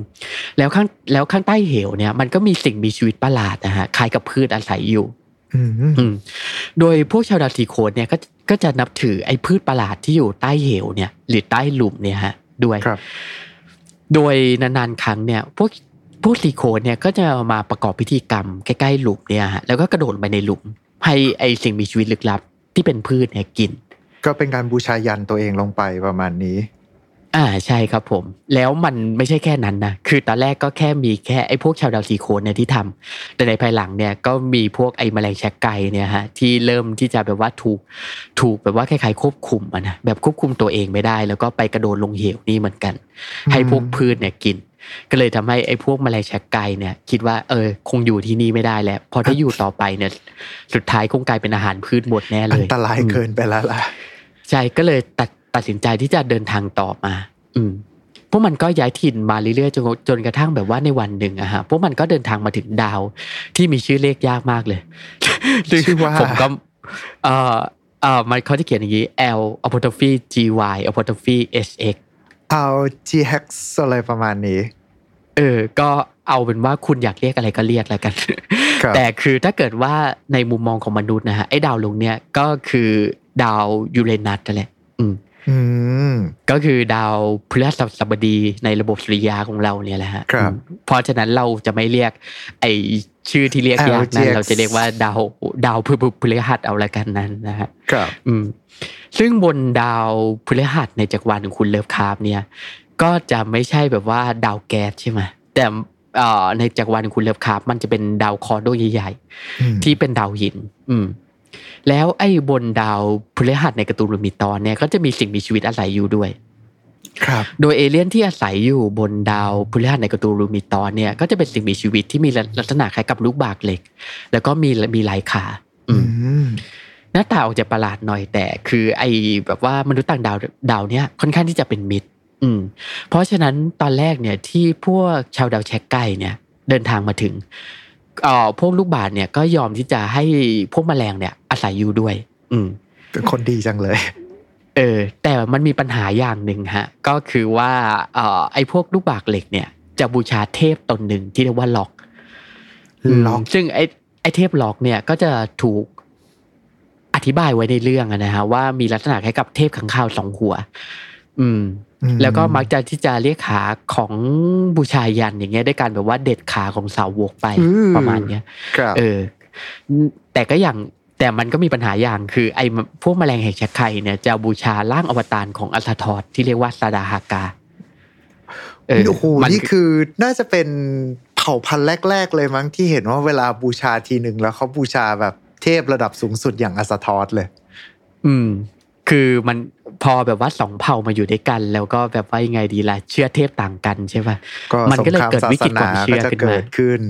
แล้วข้างแล้วข้างใต้เหวเนี่ยมันก็มีสิ่งมีชีวิตประหลาดนะฮะคล้ายกับพืชอาศัยอยู่อืมโดยพวกชาวดาวซีโคดเนี่ยก็ก็จะนับถือไอ้พืชประหลาดที่อยู่ใต้เหวเนี่ยหรือใต้หลุมเนี่ยฮะด้วยโดยนานๆครั้งเนี่ยพวกพวกซีโคดเนี่ยก็จะมาประกอบพิธีกรรมใกล้ๆหลุมเนี่ยฮะแล้วก็กระโดดไปในหลุมให้ไอ้สิ่งมีชีวิตลึกลับที่เป็นพืชเนี่ยกินก็เป็นการบูชายันตัวเองลงไปประมาณนี้อ่าใช่ครับผมแล้วมันไม่ใช่แค่นั้นนะคือตอนแรกก็แค่มีแค่ไอ้พวกชาวดาวซีโคดเนี่ยที่ทำแต่ในภายหลังเนี่ยก็มีพวกไอ้แมลงแชกไก่เนี่ยฮะที่เริ่มที่จะแบบว่าถูกถูกแบบว่าคล้ายๆควบคุมอ่ะนะแบบควบคุมตัวเองไม่ได้แล้วก็ไปกระโดดลงเหวนี่เหมือนกันให้พวกพืชเนี่ยกินก็เลยทำให้ไอ้พวกแมลงแชกไก่เนี่ยคิดว่าเออคงอยู่ที่นี่ไม่ได้แล้วพอถ้าอยู่ต่อไปเนี่ยสุดท้ายคงกลายเป็นอาหารพืชหมดแน่เลยอันตรายเกินไปแล้วล่ะใช่ก็เลยตัดตัดสินใจที่จะเดินทางต่อมาอืมพวกมันก็ย้ายถิ่นมาเรื่อยๆจนจนกระทั่งแบบว่าในวันหนึ่งอะฮะพวกมันก็เดินทางมาถึงดาวที่มีชื่อเลขยากมากเลยชื่อว่าผมก็เอ่อเอ่อมันเขาจะเขียนอย่างนี้ L apostrophe G Y apostrophe S X เอา G X อะไรประมาณนี้เออก็เอาเป็นว่าคุณอยากเรียกอะไรก็เรียกแล้วกันแต่คือถ้าเกิดว่าในมุมมองของมนุษย์นะฮะไอ้ดาวดวงเนี้ยก็คือดาวยูเรนัสนั่นแหละอืม ก็คือดาวพฤหัสบดีในระบบสุริยะของเราเนี่ยแหละฮะเพราะฉะนั้นเราจะไม่เรียกไอชื่อที่เรียกยากนั้นเราจะเรียกว่าดาวดาวพฤหัสเอาละกันนั้นนะฮะซึ่งบนดาวพฤหัสในจักรวาลของคุณเลิฟคราฟต์เนี่ยก็จะไม่ใช่แบบว่าดาวแก๊สใช่มั้ยแต่เอ่อในจักรวาลคุณเลิฟคราฟต์มันจะเป็นดาวเคราะห์ดวงใหญ่ๆที่เป็นดาวหินอืมแล้วไอ้บนดาวพฤหัสในการ์ตูนมีตอนเนี่ยก็จะมีสิ่งมีชีวิตอาศัยอยู่ด้วยครับโดยเอเลี่ยนที่อาศัยอยู่บนดาวพฤหัสในการ์ตูนมีตอนเนี่ยก็จะเป็นสิ่งมีชีวิตที่มีลักษณะคล้ายกับลูกบาศก์เหล็กแล้วก็มีมีลายขาอืมหน้าตาออกจะประหลาดหน่อยแต่คือไอ้แบบว่ามนุษย์ต่างดาวดาวเนี่ยค่อนข้างที่จะเป็นมิตรอืมเพราะฉะนั้นตอนแรกเนี่ยที่พวกชาวดาวแชกไก่เนี่ยเดินทางมาถึงเอ่อพวกลูกบาศก์เนี่ยก็ยอมที่จะให้พวกแมลงเนี่ยอาศัยอยู่ด้วยอืมเป็นคนดีจังเลยเออแต่มันมีปัญหาอย่างนึงฮะก็คือว่าเอ่อไอ้พวกลูกบาศก์เหล็กเนี่ยจะบูชาเทพตนนึงที่เรียกว่าล็อกล็อกซึ่งไอ้ไอ้เทพล็อกเนี่ยก็จะถูกอธิบายไว้ในเรื่องนะฮะว่ามีลักษณะคล้ายกับเทพขังข่าวสองหัวอืมแล้วก็มักจะที่จะเรียกขาของบูชายันอย่างเงี้ยด้วยการแบบว่าเด็ดขาของสาวกไปประมาณเนี้ยเออแต่ก็อย่างแต่มันก็มีปัญหาอย่างคือไอ้พวกแมลงแห่งชักไข่เนี่ยจะบูชาร่างอวตารของอัสทอธที่เรียกว่าซาดาฮากาเออโอ้โหนี่คือน่าจะเป็นเผ่าพันธุ์แรกๆเลยมั้งที่เห็นว่าเวลาบูชาทีนึงแล้วเขาบูชาแบบเทพระดับสูงสุดอย่างอัสทอธเลยอืมคือมันพอแบบว่าสองเผ่ามาอยู่ด้วยกันแล้วก็แบบว่ายังไงดีล่ะเชื่อเทพต่างกันใช่ป่ะมันก็เลยเกิดวิกฤตความเชื่อขึ้น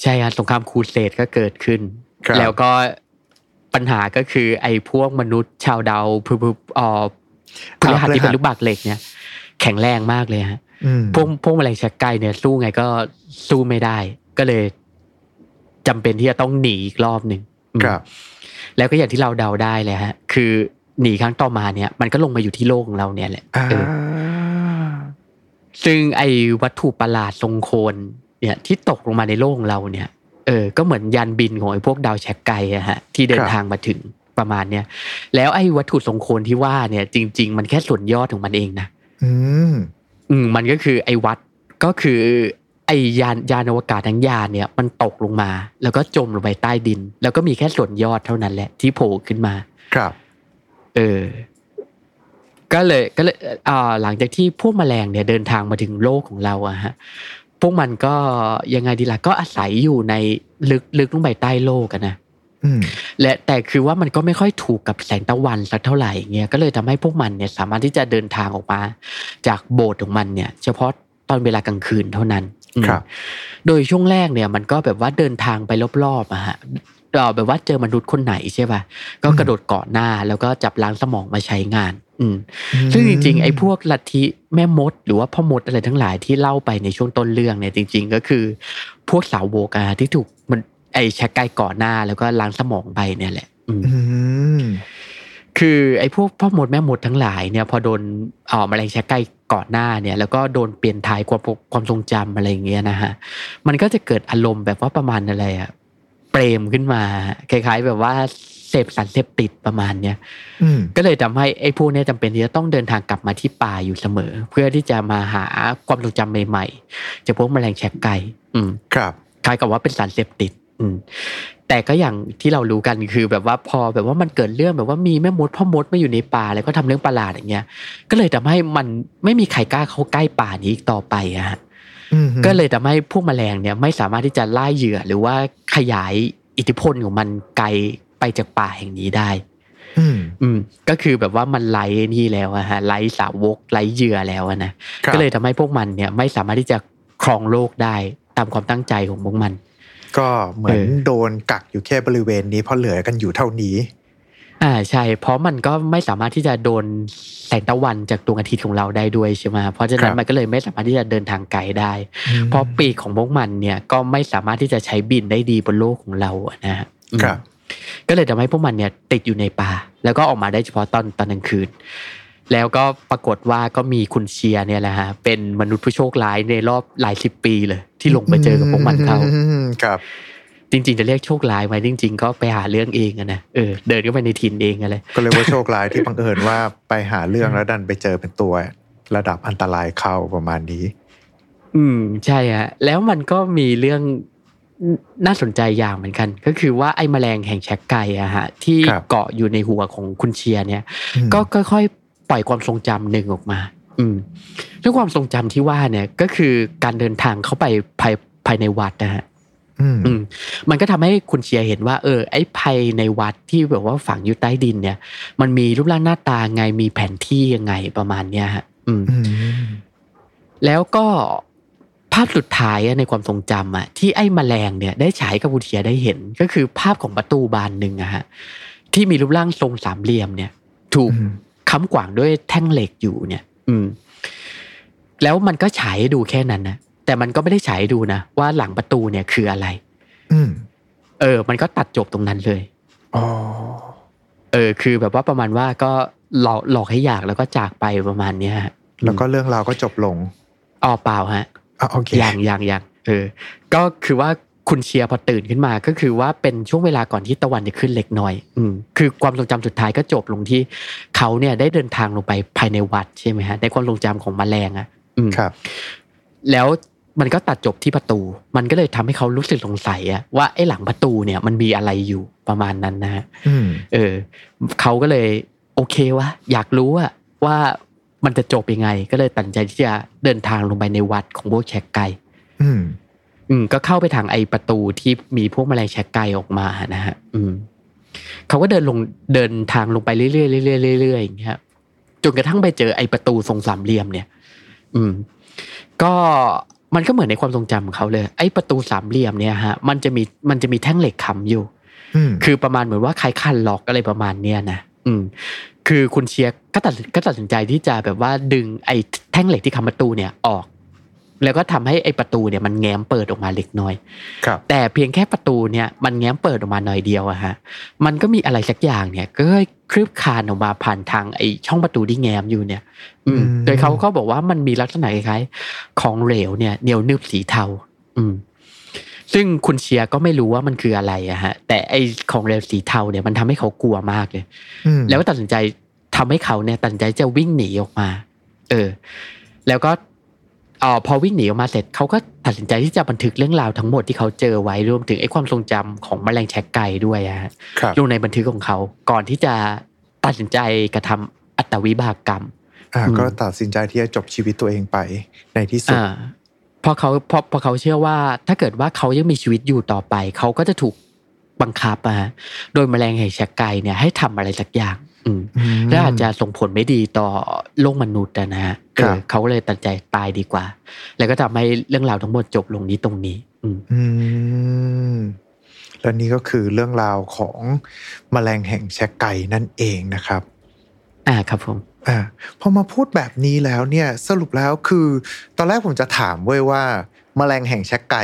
ใช่ฮะสงครามครูเสดก็เกิดขึ้นแล้วก็ปัญหาก็คือไอ้พวกมนุษย์ชาวดาวพึบๆอ่อพฤหัสที่เป็นลูกบาศก์เหล็กเนี่ยแข็งแรงมากเลยฮะพวกพวกแมลงชักไก่เนี่ยสู้ไงก็สู้ไม่ได้ก็เลยจำเป็นที่จะต้องหนีอีกรอบนึงแล้วก็อย่างที่เราเดาได้เลยฮะคือหนีครั้งต่อมาเนี่ยมันก็ลงมาอยู่ที่โลกของเราเนี่ยแหละซึ่งไอ้วัตถุประหลาดทรงโคนเนี่ยที่ตกลงมาในโลกของเราเนี่ยเออก็เหมือนยานบินของไอ้พวกดาวแชกไก่อะฮะที่เดินทางมาถึงประมาณเนี้ยแล้วไอ้วัตถุทรงโคนที่ว่าเนี่ยจริงๆมันแค่ส่วนยอดของมันเองนะอืมอืมมันก็คือไอ้วัดก็คือไอ้ยานยานอวกาศทั้งยานเนี่ยมันตกลงมาแล้วก็จมลงไปใต้ดินแล้วก็มีแค่ส่วนยอดเท่านั้นแหละที่โผล่ขึ้นมาครับเออก็เลยก็เลยอ่าหลังจากที่พวกแมลงเนี่ยเดินทางมาถึงโลกของเราอะฮะพวกมันก็ยังไงดีล่ะก็อาศัยอยู่ในลึกลึกลงไปใต้โลกกันนะอืมและแต่คือว่ามันก็ไม่ค่อยถูกกับแสงตะวันสักเท่าไหร่เงี้ยก็เลยทำให้พวกมันเนี่ยสามารถที่จะเดินทางออกมาจากโบสถ์ของมันเนี่ยเฉพาะตอนเวลากลางคืนเท่านั้นครับโดยช่วงแรกเนี่ยมันก็แบบว่าเดินทางไปรอบๆอะฮะเราแบบว่าเจอมนุษย์คนไหนใช่ป่ะก็กระโดดเกาะหน้าแล้วก็จับล้างสมองมาใช้งานอืมซึ่งจริงๆไอ้พวกลัทธิแม่มดหรือว่าพ่อมดอะไรทั้งหลายที่เล่าไปในช่วงต้นเรื่องเนี่ยจริงๆก็คือพวกสาวโวกาที่ถูกมันไอ้ชักไก่เกาะหน้าแล้วก็ล้างสมองไปเนี่ยแหละอืมคือไอ้พวกพ่อมดแม่มดทั้งหลายเนี่ยพอโดนเอ่อแมลงชักไก่เกาะหน้าเนี่ยแล้วก็โดนเปลี่ยนทายความความทรงจำอะไรอย่างเงี้ยนะฮะมันก็จะเกิดอารมณ์แบบว่าประมาณอะไรอะเปรมขึ้นมาคล้ายๆแบบว่าเสพสารเสพติดประมาณเนี้ยก็เลยทำให้ไอ้พวกนี้จำเป็นที่จะต้องเดินทางกลับมาที่ป่าอยู่เสมอเพื่อที่จะมาหาความทรงจำใหม่ๆจะพวกแมลงแฉกไก่ครับคล้ายกับว่าเป็นสารเสพติดแต่ก็อย่างที่เรารู้กันคือแบบว่าพอแบบว่ามันเกิดเรื่องแบบว่ามีแม่มดพ่อมดมาอยู่ในป่าแล้วก็ทำเรื่องประหลาดอย่างเงี้ยก็เลยทำให้มันไม่มีใครกล้าเข้าใกล้ป่านี้อีกต่อไปอะฮะก็เลยทำให้พวกแมลงเนี่ยไม่สามารถที่จะล่าเหยื่อหรือว่าขยายอิทธิพลของมันไกลไปจากป่าแห่งนี้ได้ก็คือแบบว่ามันไล่นี่แล้วอะฮะไล่สาวกไล่เหยื่อแล้วนะก็เลยทำให้พวกมันเนี่ยไม่สามารถที่จะครองโลกได้ตามความตั้งใจของพวกมันก็เหมือนโดนกักอยู่แค่บริเวณนี้เพราะเหลือกันอยู่เท่านี้อ่าใช่เพราะมันก็ไม่สามารถที่จะโดนแสงตะวันจากดวงอาทิตย์ของเราได้ด้วยใช่ไหมเพราะฉะนั้นมันก็เลยไม่สามารถที่จะเดินทางไกลได้เพราะปีกของพวกมันเนี่ยก็ไม่สามารถที่จะใช้บินได้ดีบนโลกของเรานะฮะก็เลยทำให้พวกมันเนี่ยติดอยู่ในป่าแล้วก็ออกมาได้เฉพาะตอนตอนกลางคืนแล้วก็ปรากฏว่าก็มีคุณเชียร์เนี่ยแหละฮะเป็นมนุษย์ผู้โชคร้ายในรอบหลายสิบปีเลยที่ลงไปเจอกับพวกมันเขา จริงๆจะเรียกโชคร้ายไหมจริงๆก็ไปหาเรื่องเองอะนะเออเดินเข้าไปในถิ่นเองอะไรก็เลยว่าโชคร้ายที่บังเอิญว่าไปหาเรื่องแล้วดันไปเจอเป็นตัวระดับอันตรายเข้าประมาณนี้อืมใช่ฮะแล้วมันก็มีเรื่องน่าสนใจอย่างเหมือนกันก็คือว่าไอ้แมลงแห่งแชกไก่อะฮะที่เกาะอยู่ในหัวของคุณเชียร์เนี่ยก็ค่อยๆปล่อยความทรงจำหนึ่งออกมาอืมแล้วความทรงจำที่ว่าเนี่ยก็คือการเดินทางเข้าไปภายภายในวัดนะฮะอืมมันก็ทำให้คุณเชียร์เห็นว่าเออไอ้ภายในวัดที่แบบว่าฝังอยู่ใต้ดินเนี่ยมันมีรูปร่างหน้าตาไงมีแผนที่ยังไงประมาณเนี้ยฮะอืมแล้วก็ภาพสุดท้ายในความทรงจำอะที่ไอ้แมลงเนี่ยได้ฉายกับคุณเชียร์ได้เห็นก็คือภาพของประตูบานนึงอะฮะที่มีรูปร่างทรงสามเหลี่ยมเนี่ยถูกค้ำกว่างด้วยแท่งเหล็กอยู่เนี่ยอืมแล้วมันก็ฉายให้ดูแค่นั้นนะแต่มันก็ไม่ได้ฉายให้ดูนะว่าหลังประตูเนี่ยคืออะไรอืมเออมันก็ตัดจบตรงนั้นเลยอ๋อเออคือแบบว่าประมาณว่าก็หลอกหลอกให้อยากแล้วก็จากไปประมาณเนี้ยแล้วก็เรื่องราวก็จบลงอ๋อเปล่าฮะโอเคอย่างอย่างอย่างเออก็คือว่าคุณเชียร์พอตื่นขึ้นมาก็คือว่าเป็นช่วงเวลาก่อนที่ตะวันจะขึ้นเล็กน้อยอืมคือความทรงจำสุดท้ายก็จบลงที่เขาเนี่ยได้เดินทางลงไปภายในวัดใช่ไหมฮะในความทรงจำของแมลงอ่ะอืมครับแล้วมันก็ตัดจบที่ประตูมันก็เลยทำให้เขารู้สึกสงสัยอะว่าไอ้หลังประตูเนี่ยมันมีอะไรอยู่ประมาณนั้นนะฮะเออเขาก็เลยโอเควะอยากรู้อะว่ามันจะจบยังไงก็เลยตัดใจที่จะเดินทางลงไปในวัดของพวกแชกไก่อืมอืมก็เข้าไปทางไอ้ประตูที่มีพวกแมลงแชกไก่ออกมานะฮะอืมเขาก็เดินลงเดินทางลงไปเรื่อยๆเรื่อยๆเรื่อยๆอย่างเงี้ยจนกระทั่งไปเจอไอ้ประตูทรงสามเหลี่ยมเนี่ยอืมก็มันก็เหมือนในความทรงจำของเขาเลยไอ้ประตูสามเหลี่ยมเนี่ยฮะมันจะมีมันจะมีแท่งเหล็กค้ำอยู่คือประมาณเหมือนว่าใครขันล็อกอะไรประมาณเนี้ยนะอืมคือคุณเชียร์ก็ตัดก็ตัดสินใจที่จะแบบว่าดึงไอ้แท่งเหล็กที่ค้ำประตูเนี่ยออกแล้วก็ทำให้ไอ้ประตูเนี่ยมันแง้มเปิดออกมาเล็กน้อยครับแต่เพียงแค่ประตูเนี่ยมันแง้มเปิดออกมาหน่อยเดียวอะฮะมันก็มีอะไรสักอย่างเนี่ยก็คลืบคลานออกมาผ่านทางไอ้ช่องประตูที่แง้มอยู่เนี่ยอืมโดยเขาก็บอกว่ามันมีลักษณะคล้ายๆของเหลวเนี่ยเหนียวนึบสีเทาอืมซึ่งคุณเชียร์ก็ไม่รู้ว่ามันคืออะไรอะฮะแต่ไอ้ของเหลวสีเทาเนี่ยมันทำให้เขากลัวมากเลยแล้วตัดสินใจทำให้เขาเนี่ยตัดสินใจจะวิ่งหนีออกมาเออแล้วก็อ๋อพอวิ่งหนีออกมาเสร็จเขาก็ตัดสินใจที่จะบันทึกเรื่องราวทั้งหมดที่เขาเจอไว้รวมถึงไอ้ความทรงจำของแมลงแชกไก่ด้วยฮะลงในบันทึกของเขาก่อนที่จะตัดสินใจกระทำอัตวิบากกรรมอ่าก็ตัดสินใจที่จะจบชีวิตตัวเองไปในที่สุดเพราะเขาเพราะเพราะเขาเชื่อว่าถ้าเกิดว่าเขายังมีชีวิตอยู่ต่อไปเขาก็จะถูกบังคับมาโดยแมลงแห่งแชกไก่เนี่ยให้ทำอะไรสักอย่างและอาจจะส่งผลไม่ดีต่อโลกมนุษย์นะฮะเขาก็เลยตัดใจตายดีกว่าแล้วก็ทำให้เรื่องราวทั้งหมดจบลงนี้ตรงนี้อืมและนี่ก็คือเรื่องราวของแมลงแห่งแชกไก่นั่นเองนะครับอ่าครับผมอ่าพอมาพูดแบบนี้แล้วเนี่ยสรุปแล้วคือตอนแรกผมจะถามเว้ยว่าแมลงแห่งแชกไก่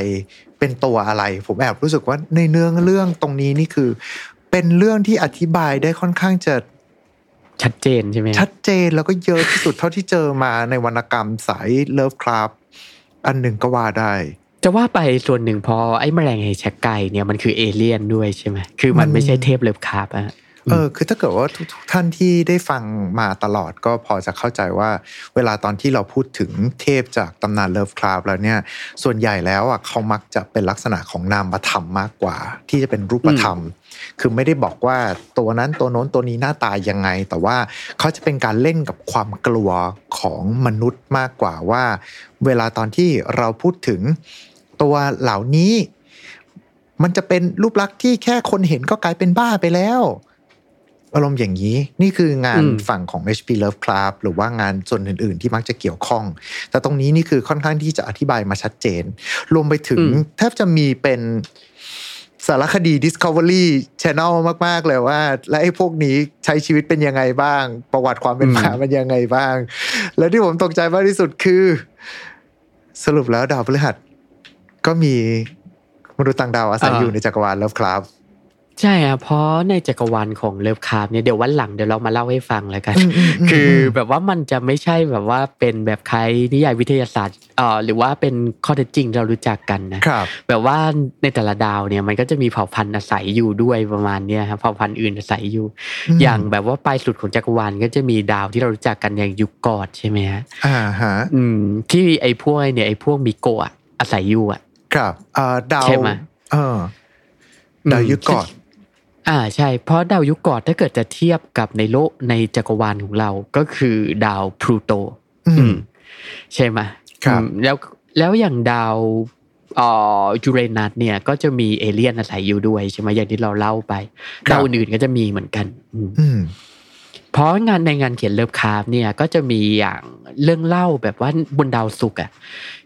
เป็นตัวอะไรผมแอบรู้สึกว่าในเนื้อเรื่องตรงนี้นี่คือเป็นเรื่องที่อธิบายได้ค่อนข้างจะชัดเจนใช่ไหมชัดเจนแล้วก็เยอะที่สุดเท่าที่เจอมาในวรรณกรรมสาย Lovecraft อันหนึ่งก็ว่าได้จะว่าไปส่วนหนึ่งพอไอ้แมลงไอ้แชกไก่เนี่ยมันคือเอเลี่ยนด้วยใช่ไหมคือมันไม่ใช่เทพ Lovecraft อ่ะเออคือถ้าเกิดว่าทุกท่านที่ได้ฟังมาตลอดก็พอจะเข้าใจว่าเวลาตอนที่เราพูดถึงเทพจากตำนาน Lovecraft แล้วเนี่ยส่วนใหญ่แล้วอ่ะเขามักจะเป็นลักษณะของนามธรรมมากกว่าที่จะเป็นรูปธรรมคือไม่ได้บอกว่าตัวนั้นตัวโน้นตัวนี้หน้าตายังไงแต่ว่าเขาจะเป็นการเล่นกับความกลัวของมนุษย์มากกว่าว่าเวลาตอนที่เราพูดถึงตัวเหล่านี้มันจะเป็นรูปลักษณ์ที่แค่คนเห็นก็กลายเป็นบ้าไปแล้วอารมณ์อย่างนี้นี่คืองานฝั่งของ เอช พี Lovecraft หรือว่างานส่วนอื่นๆที่มักจะเกี่ยวข้องแต่ตรงนี้นี่คือค่อนข้างที่จะอธิบายมาชัดเจนรวมไปถึงแทบจะมีเป็นสารคดี Discovery Channel มากๆเลยว่าและไอ้พวกนี้ใช้ชีวิตเป็นยังไงบ้างประวัติความเป็นมามันยังไงบ้างและที่ผมตกใจมากที่สุดคือสรุปแล้วดาวพฤหัสก็มีมนุษย์ต่างดาวอาศัยอยู่ในจักรวาล Lovecraft ใช่อ่ะเพราะในจักรวาลของเลิฟคราฟต์เนี่ยเดี๋ยววันหลังเดี๋ยวเรามาเล่าให้ฟังแล้วกัน คือแบบว่ามันจะไม่ใช่แบบว่าเป็นแบบใครนิยายวิทยาศาสตร์เอ่อหรือว่าเป็นข้อเท็จจริงเรารู้จักกันนะแบบว่าในแต่ละดาวเนี่ยมันก็จะมีเผ่าพันธุ์อาศัยอยู่ด้วยประมาณเนี้ยครับเผ่าพันธุ์อื่นอาศัยอยู่อย่างแบบว่าปลายสุดของจักรวาลก็จะมีดาวที่เรารู้จักกันอย่างยุคกอดใช่มั้ยฮะอ่าฮะอืมที่ไอ้พวกเนี่ยไอ้พวกมิโกะอาศัยอยู่อ่ะครับเอ่อดาวเออดาวยุคกอดอ่าใช่เพราะดาวยุคก่อนถ้าเกิดจะเทียบกับในโลกในจักรวาลของเราก็คือดาวพลูโตอืมใช่ไหมครับแล้วแล้วอย่างดาวอ่อยูเรนัสเนี่ยก็จะมีเอเลี่ยนอาศัยอยู่ด้วยใช่ไหมอย่างที่เราเล่าไปดาวอื่นก็จะมีเหมือนกันอืมเพราะงานในงานเขียนเลิฟคราฟต์เนี่ยก็จะมีอย่างเรื่องเล่าแบบว่าบนดาวศุกร์อ่ะ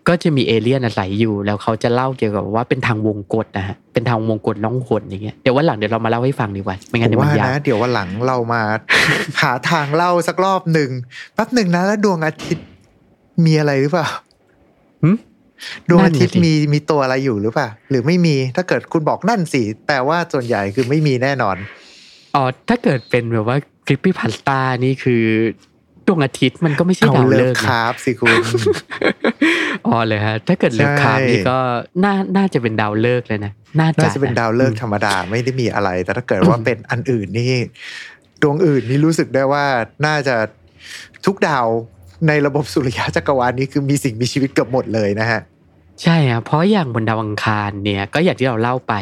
ก็จะมีเอเลี่ยนอาศัยอยู่แล้วเขาจะเล่าเกี่ยวกับว่าเป็นทางวงกฏนะฮะเป็นทางวงกฏล่องหนอย่างเงี้ยเดี๋ยววันหลังเดี๋ยวเรามาเล่าให้ฟังดีกว่าไม่งั้นเดี๋ยวมันยากนะเดี๋ยววันหลังเรามา หาทางเล่าสักรอบนึงแป๊บนึงนะแล้วดวงอาทิตย์มีอะไรหรือเปล่าหึดวงอาทิตย์มีมีตัวอะไรอยู่หรือเปล่าหรือไม่มีถ้าเกิดคุณบอกนั่นสิแต่ว่าส่วนใหญ่คือไม่มีแน่นอนอ๋อถ้าเกิดเป็นแบบว่าคลิปปี้พันตานี่คือดวงอาทิตย์มันก็ไม่ใช่ดาวฤกษ์ครับสิคุณอ๋อเลยฮะถ้าเกิดเลิกครับนี่ก็น่าน่าจะเป็นดาวฤกษ์เลยนะน่าจะน่าจะเป็นดาวฤกษ์ธรรมดาไม่ได้มีอะไรแต่ถ้าเกิดว่าเป็นอันอื่นนี่ดวงอื่นนี่รู้สึกได้ว่าน่าจะทุกดาวในระบบสุริยะจักรวาลนี้คือมีสิ่งมีชีวิตเกือบหมดเลยนะฮะใช่ฮะเพราะอย่างบนดาวอังคารเนี่ยก็อย่างที่เราเล่าไป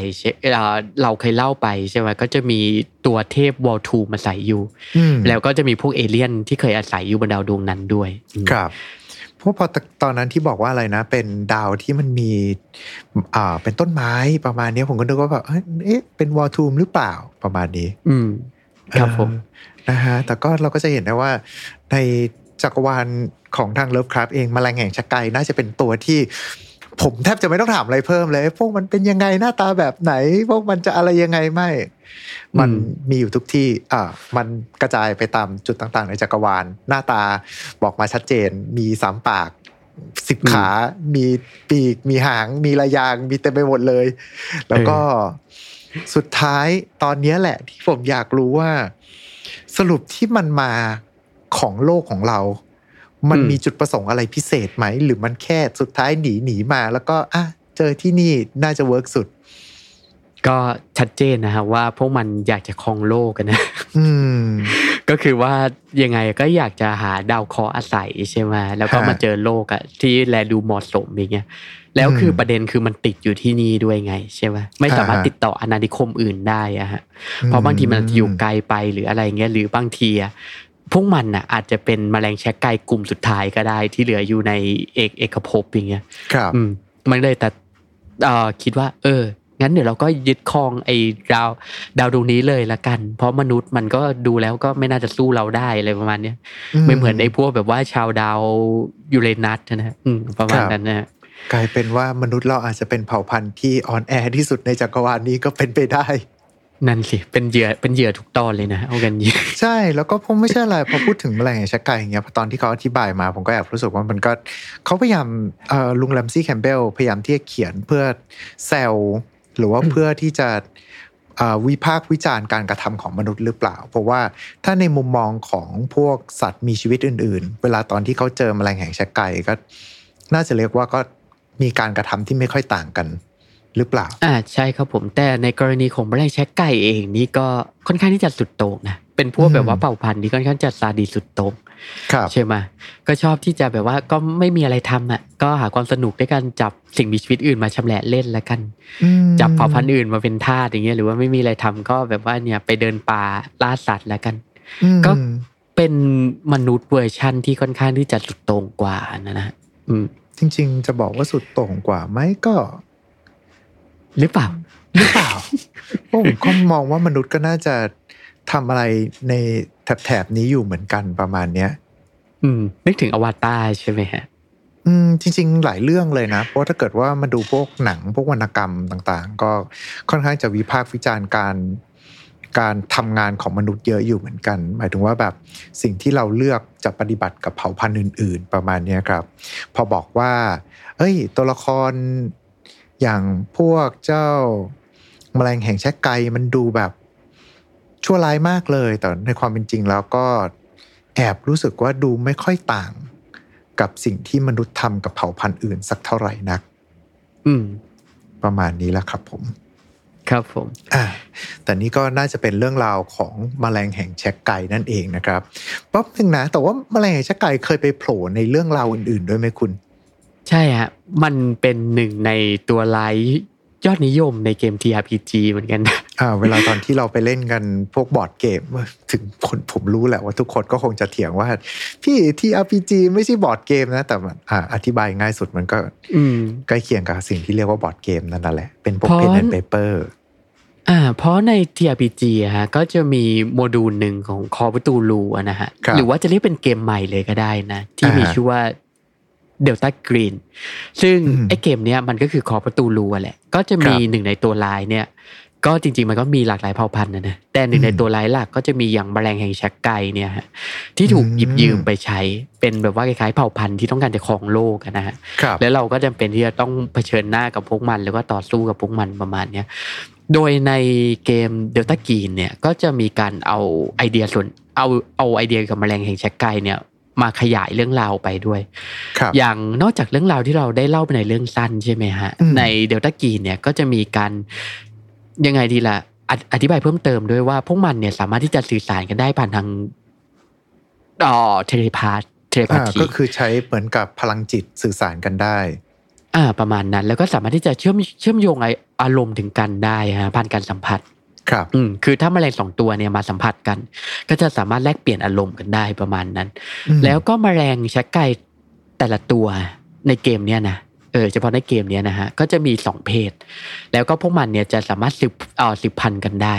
เราเคยเล่าไปใช่ไหมก็จะมีตัวเทพวอลทูมาอาศัยอยู่แล้วก็จะมีพวกเอเลี่ยนที่เคยอาศัยอยู่บนดาวดวงนั้นด้วยครับเพราะพอตอนนั้นที่บอกว่าอะไรนะเป็นดาวที่มันมีอ่าเป็นต้นไม้ประมาณนี้ผมก็นึกว่าแบบเอ๊ะเป็นวอลทูมหรือเปล่าประมาณนี้อืมครับผมนะฮะแต่ก็เราก็จะเห็นได้ว่าในจักรวาลของทางเลิฟคราฟต์เองแมลงแห่งชักไก่น่าจะเป็นตัวที่ผมแทบจะไม่ต้องถามอะไรเพิ่มเลยพวกมันเป็นยังไงหน้าตาแบบไหนพวกมันจะอะไรยังไงไม่มันมีอยู่ทุกที่อ่ามันกระจายไปตามจุดต่างๆในจักรวาลหน้าตาบอกมาชัดเจนมีสามปากสิบขามีปีกมีหางมีระยางมีเต็มไปหมดเลยแล้วก็สุดท้ายตอนนี้แหละที่ผมอยากรู้ว่าสรุปที่มันมาของโลกของเรามันมีจุดประสงค์อะไรพิเศษไหมหรือมันแค่สุดท้ายหนีหนีมาแล้วก็อ่ะเจอที่นี่น่าจะเวิร์กสุดก็ชัดเจนนะฮะว่าพวกมันอยากจะครองโลกกันนะก็คือว่ายังไงก็อยากจะหาดาวเคราะห์อาศัยใช่ไหมแล้วก็มาเจอโลกอะที่แลดูเหมาะสมอย่างเงี้ยแล้วคือประเด็นคือมันติดอยู่ที่นี่ด้วยไงใช่ไหมไม่สามารถติดต่ออาณานิคมอื่นได้อะฮะเพราะบางทีมันอยู่ไกลไปหรืออะไรเงี้ยหรือบางทีอะพวกมันน่ะอาจจะเป็นแมลงแชกไก่กลุ่มสุดท้ายก็ได้ที่เหลืออยู่ในเอกเอกภพอย่างเงี้ยครับอืมมันเลยแต่เอ่อคิดว่าเอองั้นเดี๋ยวเราก็ยึดครองไอ้ดาวดาวดวงนี้เลยละกันเพราะมนุษย์มันก็ดูแล้วก็ไม่น่าจะสู้เราได้อะไรประมาณเนี้ยไม่เหมือนไอ้พวกแบบว่าชาวดาวยูเรนัสนะฮะอืมประมาณนั้นนะกลายเป็นว่ามนุษย์เราอาจจะเป็นเผ่าพันธุ์ที่อ่อนแอที่สุดในจักรวาลนี้ก็เป็นไปได้นั่นสิเป็นเหยื่อเป็นเหยื่อทุกตอนเลยนะเอากันยิงใช่แล้วก็ผมไม่ใช่อะไรพอพูดถึงแมลงชักไก่อย่างเงี้ยพอตอนที่เขาอธิบายมาผมก็แอบรู้สึกว่ามันก็เขาพยายามเอ่อลุงแรมซี่แคมเบลพยายามที่จะเขียนเพื่อแซวหรือว่าเพื่อที่จะเอ่อวิพากษ์วิจารณ์การกระทำของมนุษย์หรือเปล่าเพราะว่าถ้าในมุมมองของพวกสัตว์มีชีวิตอื่นๆเวลาตอนที่เขาเจอแมลงชักไก่ก็น่าจะเรียกว่าก็มีการกระทำที่ไม่ค่อยต่างกันหรือเปล่าอ่าใช่ครับผมแต่ในกรณีของแมลงแชกไก่เองนี่ก็ค่อนข้างที่จะสุดโต่งนะเป็นพวกแบบว่าเผ่าพันธุ์ที่ค่อนข้างจะซาดิสสุดโต่งใช่ไหมก็ชอบที่จะแบบว่าก็ไม่มีอะไรทำอ่ะก็หาความสนุกด้วยการจับสิ่งมีชีวิตอื่นมาชำแหละเล่นละกันจับเผ่าพันธุ์อื่นมาเป็นทาสอย่างเงี้ยหรือว่าไม่มีอะไรทำก็แบบว่าเนี่ยไปเดินป่าล่าสัตว์ละกันก็เป็นมนุษย์เวอร์ชันที่ค่อนข้างที่จะสุดโต่งกว่านะนะจริงๆจะบอกว่าสุดโต่งกว่าไหมก็หรือเปล่าหรือเปล่าผมก็มองว่ามนุษย์ก็น่าจะทำอะไรในแถบๆนี้อยู่เหมือนกันประมาณเนี้ยอืมนึกถึงอวตารใช่ไหมฮะอืมจริงๆหลายเรื่องเลยนะเพราะถ้าเกิดว่ามาดูพวกหนังพวกวรรณกรรมต่างๆก็ค่อนข้างจะวิพากษ์วิจารณ์การการทำงานของมนุษย์เยอะอยู่เหมือนกันหมายถึงว่าแบบสิ่งที่เราเลือกจะปฏิบัติกับเผ่าพันธุ์อื่นๆประมาณเนี้ยครับพอบอกว่าเอ้ยตัวละครอย่างพวกเจ้า แมลงแห่งแชกไกมันดูแบบชั่วร้ายมากเลยแต่ในความเป็นจริงแล้วก็แอบรู้สึกว่าดูไม่ค่อยต่างกับสิ่งที่มนุษย์ทำกับเผ่าพันธุ์อื่นสักเท่าไหร่นักอืมประมาณนี้ละครับผมครับผมอ่าแต่นี่ก็น่าจะเป็นเรื่องราวของแมลงแห่งแชกไก่นั่นเองนะครับป๊อบนึงนะแต่ว่าแมลงแห่งแชกไก่เคยไปโผล่ในเรื่องราวอื่นๆด้วยไหมคุณใช่ฮะมันเป็นหนึ่งในตัวร้ายยอดนิยมในเกม ที อาร์ พี จี เหมือนกันนะอ่าเวลาตอนที่เราไปเล่นกันพวกบอร์ดเกมถึงคนผมรู้แหละว่าทุกคนก็คงจะเถียงว่าพี่ ที อาร์ พี จี ไม่ใช่บอร์ดเกมนะแต่อ่าอธิบายง่ายสุดมันก็ใกล้เคียงกับสิ่งที่เรียกว่าบอร์ดเกมนั่นแหละเป็นพวก pen and paper อ่าเพราะใน ที อาร์ พี จี อะฮะก็จะมีโมดูลหนึ่งของ Call of Cthulhu อ่ะนะฮะหรือว่าจะเรียกเป็นเกมใหม่เลยก็ได้นะที่มีชื่อว่าDelta Green ซึ่งไอ้เกมเนี้ยมันก็คือขอประตูรูอ่ะแหละก็จะมีหนึ่งในตัวลายเนี่ยก็จริงๆมันก็มีหลากหลายเผ่าพันธุ์นะนะแต่หนึ่งในตัวลายหลักก็จะมีอย่างแมลงแห่งแชกไก่เนี่ยฮะที่ถูกหยิบยืมไปใช้เป็นแบบว่าคล้ายๆเผ่าพันธุ์ที่ต้องการจะครองโลกอ่ะนะฮะแล้วเราก็จำเป็นที่จะต้องเผชิญหน้ากับพวกมันแล้วก็ต่อสู้กับพวกมันประมาณเนี้ยโดยในเกม Delta Green เนี่ยก็จะมีการเอาไอเดียส่วนเอาเอาไอเดียกับแมลงแห่งแชกไก่เนี่ยมาขยายเรื่องราวไปด้วยอย่างนอกจากเรื่องราวที่เราได้เล่าไปในเรื่องสั้นใช่ไหมฮะใน Delta Green เนี่ยก็จะมีการยังไงดีล่ะ อ, อธิบายเพิ่มเติมด้วยว่าพวกมันเนี่ยสามารถที่จะสื่อสารกันได้ผ่านทางอ๋อเทเลพาธเทเลพาธีก็คือใช้เหมือนกับพลังจิตสื่อสารกันได้อ่าประมาณนั้นแล้วก็สามารถที่จะเชื่อมเชื่อมโยงอารมณ์ถึงกันได้ฮะผ่านการสัมผัสครับอืมคือถ้าแมลงสองตัวเนี่ยมาสัมผัสกันก็จะสามารถแลกเปลี่ยนอารมณ์กันได้ประมาณนั้นแล้วก็แมลงแชกไก่แต่ละตัวในเกมเนี้ยนะเออเฉพาะในเกมเนี้ยนะฮะก็จะมีสองเพศแล้วก็พวกมันเนี่ยจะสามารถสืบเอ่อสืบพันธุ์กันได้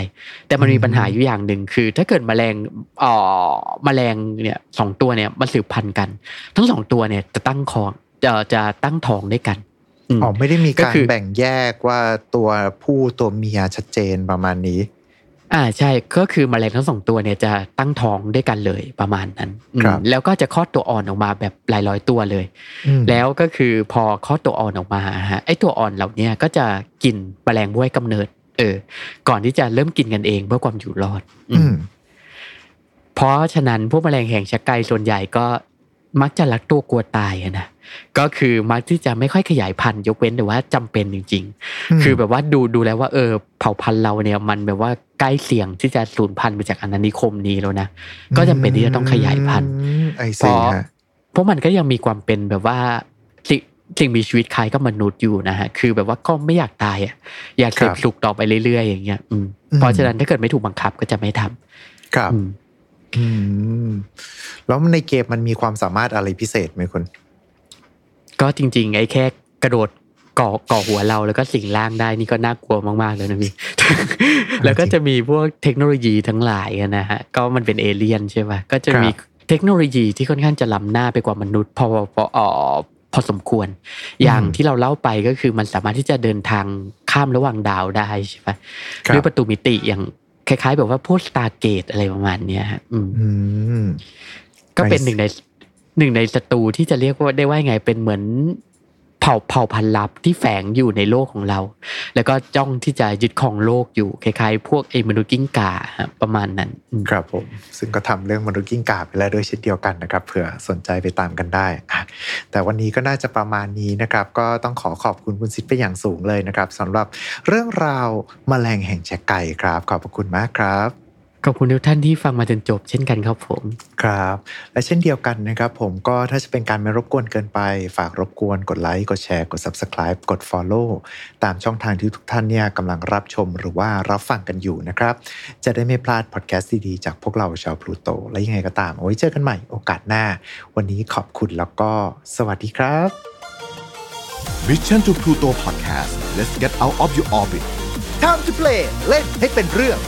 แต่มันมีปัญหาอยู่อย่างนึงคือถ้าเกิดแมลงเอ่อแมลงเนี่ยสองตัวเนี่ยมันสืบพันธุ์กันทั้งสองตัวเนี่ยจะตั้งครองจะจะตั้งท้องด้วยกันอ๋อไม่ได้มีการแบ่งแยกว่าตัวผู้ตัวเมียชัดเจนประมาณนี้อ่าใช่ก็คือแมลงทั้งสองตัวเนี่ยจะตั้งท้องด้วยกันเลยประมาณนั้นแล้วก็จะคลอดตัวอ่อนออกมาแบบหลายร้อยตัวเลยแล้วก็คือพอคลอดตัวอ่อนออกมาฮะไอ้ตัวอ่อนเหล่านี้ก็จะกินแมลงผู้ให้กำเนิดเออก่อนที่จะเริ่มกินกันเองเพื่อความอยู่รอดเพราะฉะนั้นพวกแมลงแห่งแชกไก่ส่วนใหญ่ก็มักจะรักตัวกลัวตายนะก็คือมักที่จะไม่ค่อยขยายพันธุ์ยกเว้นแต่ว่าจำเป็นจริงๆคือแบบว่าดูดูแล้วว่าเออเผ่าพันธุ์เราเนี่ยมันแบบว่าใกล้เสี่ยงที่จะสูญพันธุ์ไปจากอาณานิคมนี้แล้วนะก็จำเป็นที่จะต้องขยายพันธุ์เพราะเพราะมันก็ยังมีความเป็นแบบว่าสิ่งมีชีวิตคล้ายกับมนุษย์อยู่นะฮะคือแบบว่าก็ไม่อยากตายอ่ะอยากเสพสุขต่อไปเรื่อยๆอย่างเงี้ยเพราะฉะนั้นถ้าเกิดไม่ถูกบังคับก็จะไม่ทำครับอืมแล้วในเกมมันมีความสามารถอะไรพิเศษไหมคุณก็จริงๆไอ้แค่กระโดดเกาะเกาะหัวเราแล้วก็สิงร่างได้นี่ก็น่ากลัวมากๆเลยนะพี่แล้วก็จะมีพวกเทคโนโลยีทั้งหลายนะฮะก็มันเป็นเอเลี่ยนใช่ป่ะก็จะมีเทคโนโลยีที่ค่อนข้างจะล้ำหน้าไปกว่ามนุษย์พอพอพอสมควรอย่างที่เราเล่าไปก็คือมันสามารถที่จะเดินทางข้ามระหว่างดาวได้ใช่ป่ะด้วยประตูมิติอย่างคล้ายๆแบบว่าพวกสตาร์เกตอะไรประมาณเนี้ยฮะอืมก็เป็นหนึ่งในหนึ่งในศัตรูที่จะเรียกว่าได้ว่าไงเป็นเหมือนเผ่าเผ่าพันธุ์ลับที่แฝงอยู่ในโลกของเราแล้วก็จ้องที่จะยึดครองโลกอยู่คล้ายๆพวกไอ้มนุษย์กิ้งก่าประมาณนั้นครับผมซึ่งก็ทำเรื่องมนุษย์กิ้งก่าไปแล้วด้วยเช่นเดียวกันนะครับเผื่อสนใจไปตามกันได้แต่วันนี้ก็น่าจะประมาณนี้นะครับก็ต้องขอขอบคุณคุณซิดเป็นอย่างสูงเลยนะครับสำหรับเรื่องราวแมลงแห่งแชกไก่ครับขอบพระคุณมากครับขอบคุณทุกท่านที่ฟังมาจนจบเช่นกันครับผมครับและเช่นเดียวกันนะครับผมก็ถ้าจะเป็นการไม่รบกวนเกินไปฝากรบกวนกดไลค์กดแชร์กด Subscribe กด Follow ตามช่องทางที่ทุกท่านเนี่ยกำลังรับชมหรือว่ารับฟังกันอยู่นะครับจะได้ไม่พลาดพอดแคสต์ดีๆจากพวกเราชาวพลูโตและยังไงก็ตามเอาไว้เจอกันใหม่โอกาสหน้าวันนี้ขอบคุณแล้วก็สวัสดีครับ Mission to Pluto Podcast Let's get out of your orbit Time to play เล่นให้เป็นเรื่อง